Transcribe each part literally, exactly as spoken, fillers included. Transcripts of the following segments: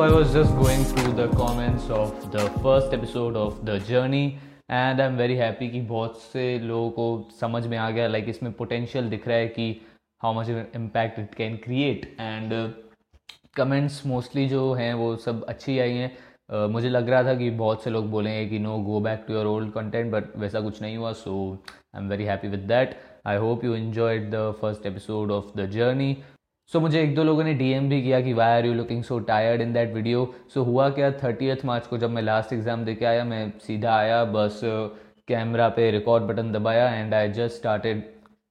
So I was just going through the comments of the first episode of The Journey and I'm very happy कि बहुत से लोगों को समझ में आ गया, like इसमें potential दिख रहा है कि how much impact it can create and uh, comments mostly जो हैं वो सब अच्छी आई हैं. Uh, मुझे लग रहा था कि बहुत से लोग बोलेंगे कि no go back to your old content but वैसा कुछ नहीं हुआ. So I'm very happy with that. I hope you enjoyed the first episode of The Journey. So so, मुझे एक दो लोगों ने डीएम भी किया कि why are you looking so tired in that video. So हुआ क्या, थर्टीएथ मार्च को जब मैं लास्ट एग्ज़ाम दे के आया, मैं सीधा आया, बस कैमरा पे रिकॉर्ड बटन दबाया and I just started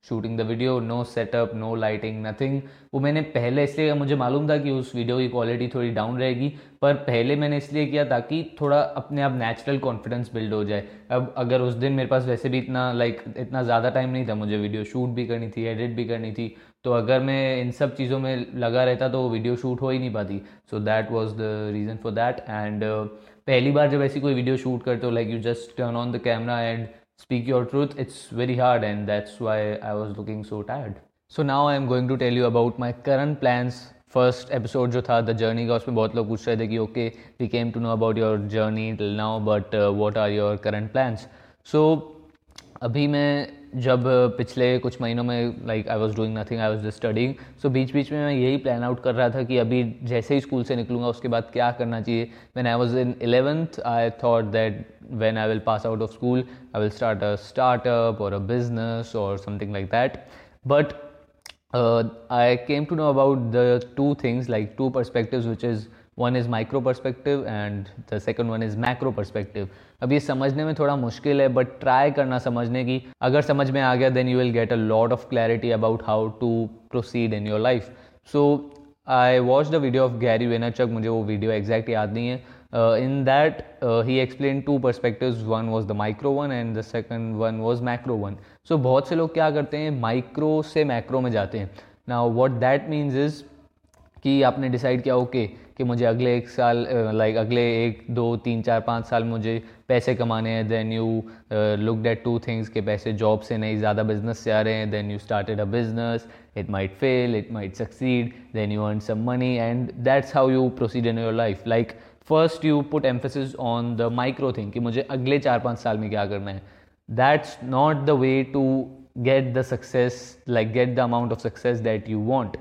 shooting the video. No setup, no lighting, nothing. वो मैंने पहले इसलिए, मुझे मालूम था कि उस वीडियो की क्वालिटी थोड़ी डाउन रहेगी, पर पहले मैंने इसलिए किया ताकि थोड़ा अपने आप नेचुरल कॉन्फिडेंस बिल्ड हो जाए. अब अगर उस दिन मेरे पास वैसे भी इतना लाइक इतना ज़्यादा टाइम नहीं था, मुझे वीडियो शूट भी करनी थी, एडिट भी करनी थी, तो अगर मैं इन सब चीज़ों में लगा रहता तो वीडियो शूट हो ही नहीं पाती. So that was the reason for that. And पहली बार जब ऐसी कोई वीडियो शूट करते हो, like you just turn on the camera and Speak your truth, it's very hard and that's why I was looking so tired. So now I am going to tell you about my current plans. First episode जो था The Journey का, उसमें बहुत लोग पूछ रहे थे कि okay, we came to know about your journey till now but uh, what are your current plans? So अभी मैं जब पिछले कुछ महीनों में like I was doing nothing, I was just studying. So बीच बीच में मैं यही plan out कर रहा था कि अभी जैसे ही स्कूल से निकलूँगा उसके बाद क्या करना चाहिए. When I was in eleventh, I thought that when I will pass out of school, I will start a startup or a business or something like that. But uh, I came to know about the two things, like two perspectives, which is one is micro perspective and the second one is macro perspective. अब ये समझने में थोड़ा मुश्किल है, but try करना समझने की. अगर समझ में आ गया then you will get a lot of clarity about how to proceed in your life. So I watched a video of Gary Vaynerchuk. मुझे वो video exact याद नहीं है. Uh, in that uh, he explained two perspectives. One was the micro one and the second one was macro one. So बहुत से लोग क्या करते हैं, micro से macro में जाते हैं. Now what that means is कि आपने decide किया okay कि मुझे अगले एक साल uh, like अगले एक दो तीन चार पाँच साल मुझे पैसे कमाने हैं. Then you uh, looked at two things कि पैसे job से नहीं ज़्यादा business से आ रहे हैं. Then you started a business. It might fail, it might succeed. Then you earn some money and that's how you proceed in your life. Like first you put emphasis on the micro thing कि मुझे अगले चार पाँच साल में क्या करना है. That's not the way to get the success, like get the amount of success that you want.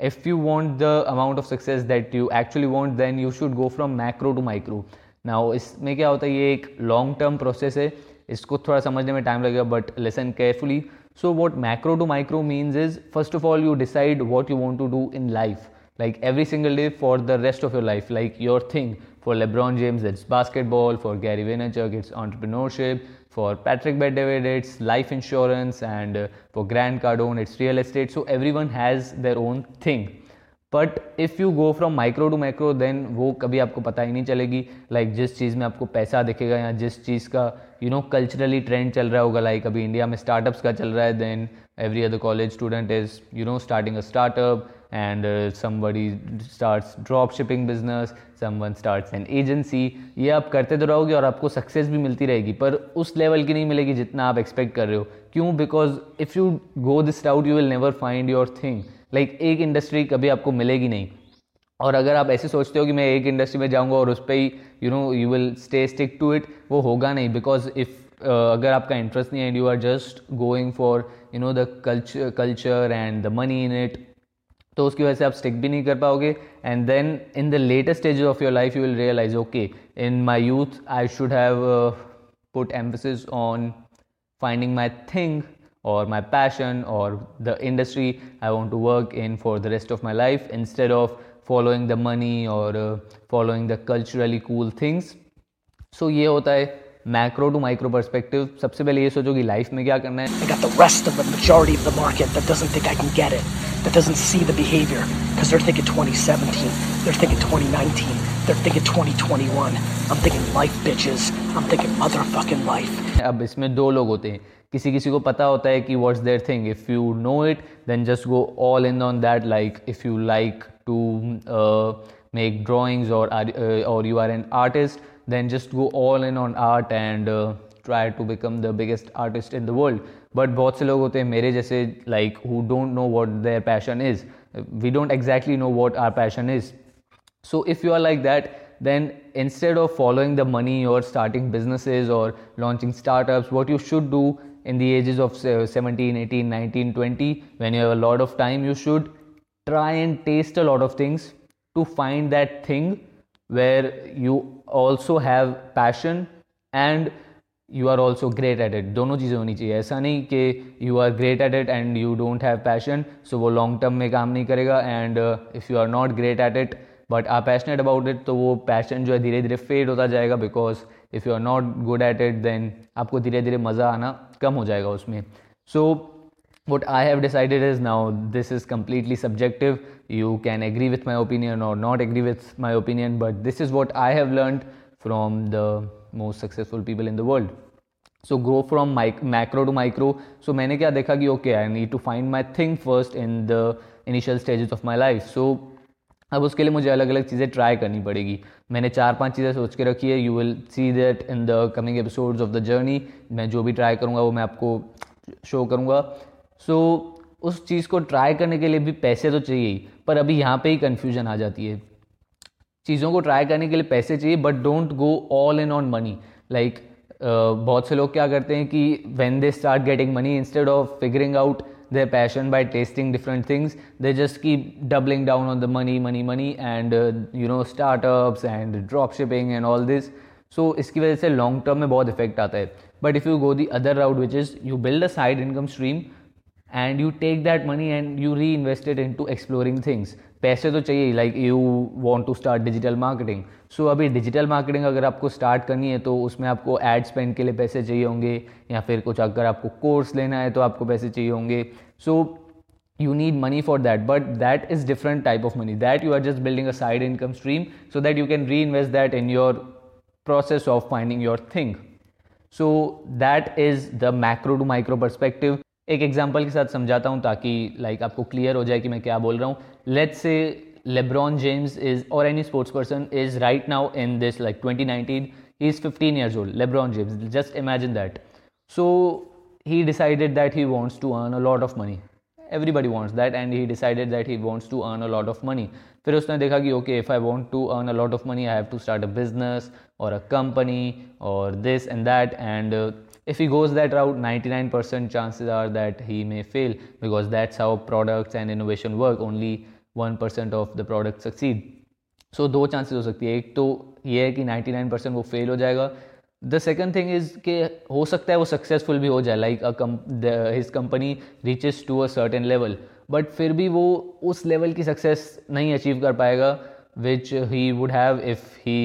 If you want the amount of success that you actually want then you should go from macro to micro. Now इसमें क्या होता है, ये एक long term process है, इसको थोड़ा समझने में टाइम लगेगा but listen carefully. So what macro to micro means is first of all you decide what you want to do in life, like every single day for the rest of your life, like your thing. For LeBron James it's basketball, for Gary Vaynerchuk it's entrepreneurship, for Patrick Bet-David it's life insurance, and uh, for Grant Cardone it's real estate. So everyone has their own thing. But if you go from micro to macro then वो कभी आपको पता ही नहीं चलेगी. like जिस चीज़ में आपको पैसा दिखेगा या जिस चीज़ का you know culturally trend चल रहा होगा, like अभी इंडिया में startups का चल रहा है, then every other college student is you know starting a startup. And uh, somebody starts drop shipping business, someone starts an agency. ये आप करते तो रहोगे और आपको सक्सेस भी मिलती रहेगी पर उस लेवल की नहीं मिलेगी जितना आप एक्सपेक्ट कर रहे हो. क्यों? Because if you go this route you will never find your thing. Like एक इंडस्ट्री कभी आपको मिलेगी नहीं, और अगर आप ऐसे सोचते हो कि मैं एक इंडस्ट्री में जाऊँगा और उस पर ही you know you will stay stick to it, वो होगा नहीं. बिकॉज इफ़ Uh, अगर आपका इंटरेस्ट नहीं है and you are just going for you know the culture culture and the money in it, तो उसकी वजह से आप स्टिक भी नहीं कर पाओगे. And then in the latest stage of your life you will realise okay in my youth I should have put emphasis on finding my thing और माई पैशन और the industry I want to work in for the rest of my life instead of following the money और following the culturally cool things. So ये होता है macro to micro perspective. सबसे पहले ये सोचो कि लाइफ में क्या करना है. I got the rest of the majority of the market that doesn't think I can get it, that doesn't see the behavior because they're thinking twenty seventeen, they're thinking twenty nineteen, they're thinking twenty twenty-one. I'm thinking life bitches, I'm thinking motherfucking life. अब इसमें दो लोग होते हैं, किसी किसी को पता होता है कि what's their thing. If you know it then just go all in on that, like if you like to uh, make drawings or uh, or you are an artist then just go all in on art and uh, try to become the biggest artist in the world. But बहुत से लोग होते हैं मेरे जैसे like who don't know what their passion is. We don't exactly know what our passion is. So if you are like that, then instead of following the money or starting businesses or launching startups, what you should do in the ages of seventeen, eighteen, nineteen, twenty, when you have a lot of time, you should try and taste a lot of things to find that thing where you also have passion and you are also great at it. दोनों चीज़ें होनी चाहिए. ऐसा नहीं कि you are great at it and you don't have passion, so वो long term में काम नहीं करेगा. And uh, if you are not great at it but are passionate about it, तो वो passion जो है धीरे धीरे fade होता जाएगा, because if you are not good at it then आपको धीरे धीरे मज़ा आना कम हो जाएगा उसमें. So what I have decided is, now this is completely subjective, you can agree with my opinion or not agree with my opinion, but this is what I have learned from the most successful people in the world. So go from mic- macro to micro. So मैंने क्या देखा कि okay, I need to find my thing first in the initial stages of my life. So अब उसके लिए मुझे अलग अलग चीज़ें ट्राई करनी पड़ेगी. मैंने चार पांच चीज़ें सोच के रखी है. You will see that in the coming episodes of the journey. मैं जो भी ट्राई करूँगा वो मैं आपको शो करूँगा. So उस चीज़ को ट्राई करने के लिए भी पैसे तो चाहिए, पर अभी यहाँ पे ही कन्फ्यूजन आ जाती है. चीज़ों को ट्राई करने के लिए पैसे चाहिए, but don't go all in on money. Like बहुत से लोग क्या करते हैं कि when they start getting money, instead of figuring out their passion by testing different things, they just keep doubling down on the money money money and you know startups and drop shipping and all this. So इसकी वजह से long term में बहुत effect आता है. But if you go the other route which is you build a side income stream and you take that money and you reinvest it into exploring things. पैसे तो चाहिए. like you want to start digital marketing, so अभी digital marketing अगर आपको start करनी है तो उसमें आपको ad spend के लिए पैसे चाहिए होंगे, या फिर कुछ अगर आपको course लेना है तो आपको पैसे चाहिए होंगे. so you need money for that, but that is different type of money that you are just building a side income stream so that you can reinvest that in your process of finding your thing. so that is the macro to micro perspective. एक example के साथ समझाता हूँ ताकि like like, आपको clear हो जाए कि मैं क्या बोल रहा हूँ. Let's say LeBron James is और any sports person is right now in this like twenty nineteen, he is fifteen years old. LeBron James, just imagine that. So he decided that he wants to earn a lot of money. Everybody wants that and he decided that he wants to earn a lot of money. फिर उसने देखा कि okay, if I want to earn a lot of money I have to start a business और a company और this and that. And if he goes that route, ninety-nine percent chances are that he may fail, because that's how products and innovation work. Only one percent of the products succeed. So दो chances हो सकती है. एक तो ये है कि ninety-nine percent वो fail हो जाएगा. The second thing is कि हो सकता है वो successful भी हो जाए, like a com- the, his company reaches to a certain level, but फिर भी वो उस level की success नहीं achieve कर पाएगा which he would have if he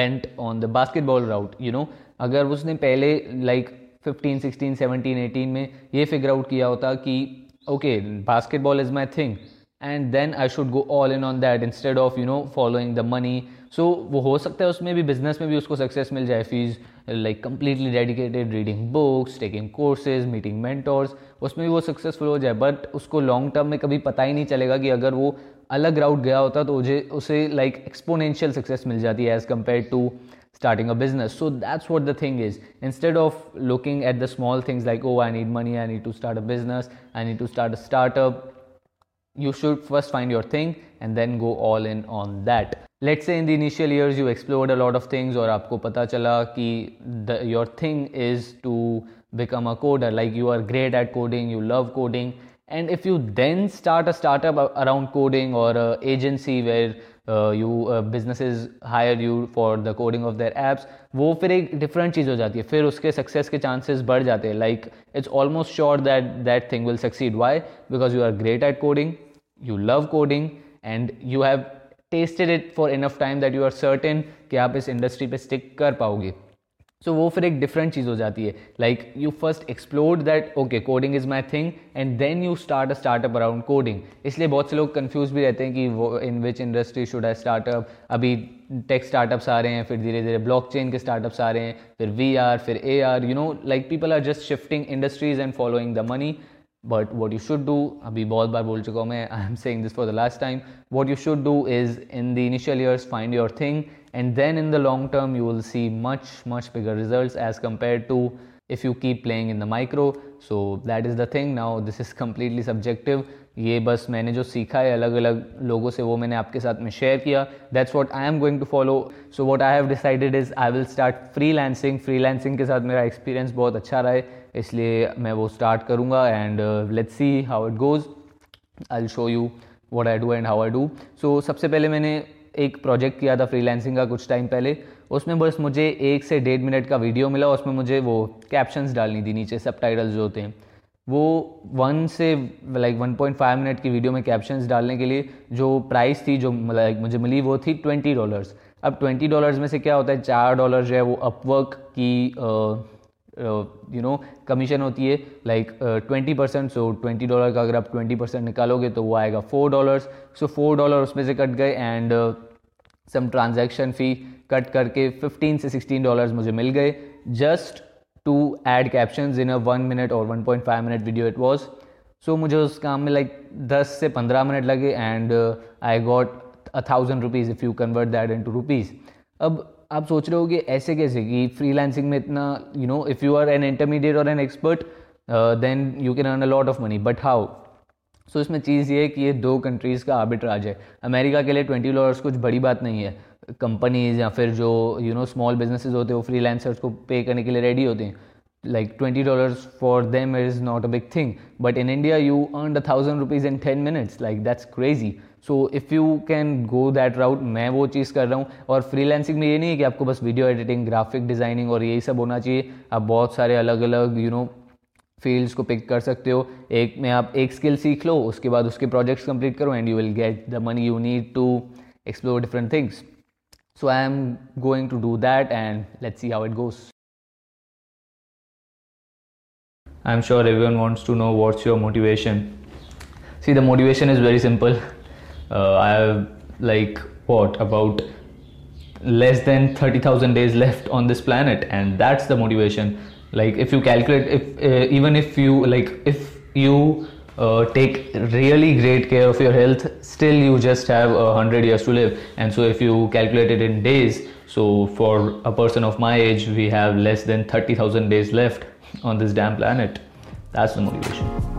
went on the basketball route, you know. अगर उसने पहले like fifteen, sixteen, seventeen, eighteen में ये फिगर आउट किया होता कि okay basketball is my thing and then I should go all in on that instead of you know following the money. So वो हो सकता है उसमें भी, बिजनेस में भी उसको सक्सेस मिल जाए. फीस like completely dedicated, reading books, taking courses, meeting mentors, उसमें भी वो सक्सेसफुल हो जाए. बट उसको लॉन्ग टर्म में कभी पता ही नहीं चलेगा कि अगर वो अलग राउट गया होता तो मुझे उसे लाइक एक्सपोनेंशियल सक्सेस मिल जाती है as compare to starting a business. So that's what the thing is. Instead of looking at the small things like, oh, I need money, I need to start a business, I need to start a startup, you should first find your thing and then go all in on that. Let's say in the initial years you explored a lot of things or आपको पता चला कि the, your thing is to become a coder, like you are great at coding, you love coding, and if you then start a startup around coding or an agency where Uh, you uh, businesses hire you for the coding of their apps, वो फिर एक different चीज़ हो जाती है. फिर उसके success के chances बढ़ जाते हैं. Like it's almost sure that that thing will succeed. Why? Because you are great at coding, you love coding and you have tasted it for enough time that you are certain कि आप इस industry पे stick कर पाओगे. So वो फिर एक different चीज़ हो जाती है. Like you first explored that okay coding is my thing and then you start a startup around coding. इसलिए बहुत से लोग confused भी रहते हैं कि वो in which industry should I start up. अभी tech startups आ रहे हैं, फिर धीरे धीरे blockchain के startups आ रहे हैं, फिर V R, फिर A R, you know, like people are just shifting industries and following the money But what you should do, abhi bahut baar bol chuka hu main, I am saying this for the last time, what you should do is in the initial years find your thing, and then in the long term you will see much much bigger results as compared to if you keep playing in the micro. So that is the thing. Now this is completely subjective. ये बस मैंने जो सीखा है अलग अलग लोगों से वो मैंने आपके साथ में शेयर किया. That's what I am going to follow. So what I have decided is I will start freelancing. Freelancing के साथ मेरा एक्सपीरियंस बहुत अच्छा रहा है इसलिए मैं वो स्टार्ट करूँगा, and let's see how it goes. I will show you what I do and how I do. So सबसे पहले मैंने एक प्रोजेक्ट किया था फ्रीलांसिंग का कुछ टाइम पहले. उसमें बस मुझे एक से डेढ़ मिनट का वीडियो मिला, उसमें मुझे वो कैप्शंस डालनी थी नीचे, सबटाइटल्स जो होते हैं वो वन से like one point five minute की वीडियो में कैप्शंस डालने के लिए जो प्राइस थी जो लाइक मुझे मिली वो थी ट्वेंटी डॉलर्स. अब ट्वेंटी डॉलर्स में से क्या होता है, चार डॉलर जो है वो अपवर्क की यू नो कमीशन होती है like twenty percent. So twenty dollar का अगर आप ट्वेंटी परसेंट निकालोगे तो वो आएगा four dollars. So four dollar उसमें से कट गए and some transaction fee cut करके फिफ्टीन से सिक्सटीन डॉलर्स मुझे मिल गए just to add captions in a one minute or one point five minute video it was. So मुझे उस काम में like ten से fifteen मिनट लगे and uh, I got a thousand rupees if you convert that into rupees. अब आप सोच रहे हो कि ऐसे कैसे कि freelancing में इतना you know if you are an intermediate or an expert uh, then you can earn a lot of money, but how? So इसमें चीज़ ये है कि ये दो countries का arbitrage है. अमेरिका के लिए ट्वेंटी डॉलर्स कुछ बड़ी बात नहीं है. कंपनीज़ या फिर जो यू नो स्मॉल बिजनेसेस होते हैं वो फ्रीलांसर्स को पे करने के लिए रेडी होते हैं. Like twenty dollars for them is not a big thing, but in India you earn a thousand rupees in ten minutes. Like that's crazy. So if you can go that route, मैं वो चीज़ कर रहा हूँ. और freelancing में ये नहीं है कि आपको बस वीडियो एडिटिंग, ग्राफिक डिज़ाइनिंग और यही सब होना चाहिए. आप बहुत सारे अलग अलग यू नो फील्ड्स को पिक कर सकते हो. एक में आप एक स्किल सीख लो, उसके बाद उसके प्रोजेक्ट्स कंप्लीट करो and you will get the money you need to explore different things. So I am going to do that and let's see how it goes. I'm sure everyone wants to know what's your motivation. See, the motivation is very simple. Uh, I have like what about less than thirty thousand days left on this planet, and that's the motivation. Like if you calculate, if uh, even if you like if you Uh, take really great care of your health, still you just have a hundred years to live. And so if you calculate it in days, so for a person of my age we have less than thirty thousand days left on this damn planet. That's the motivation.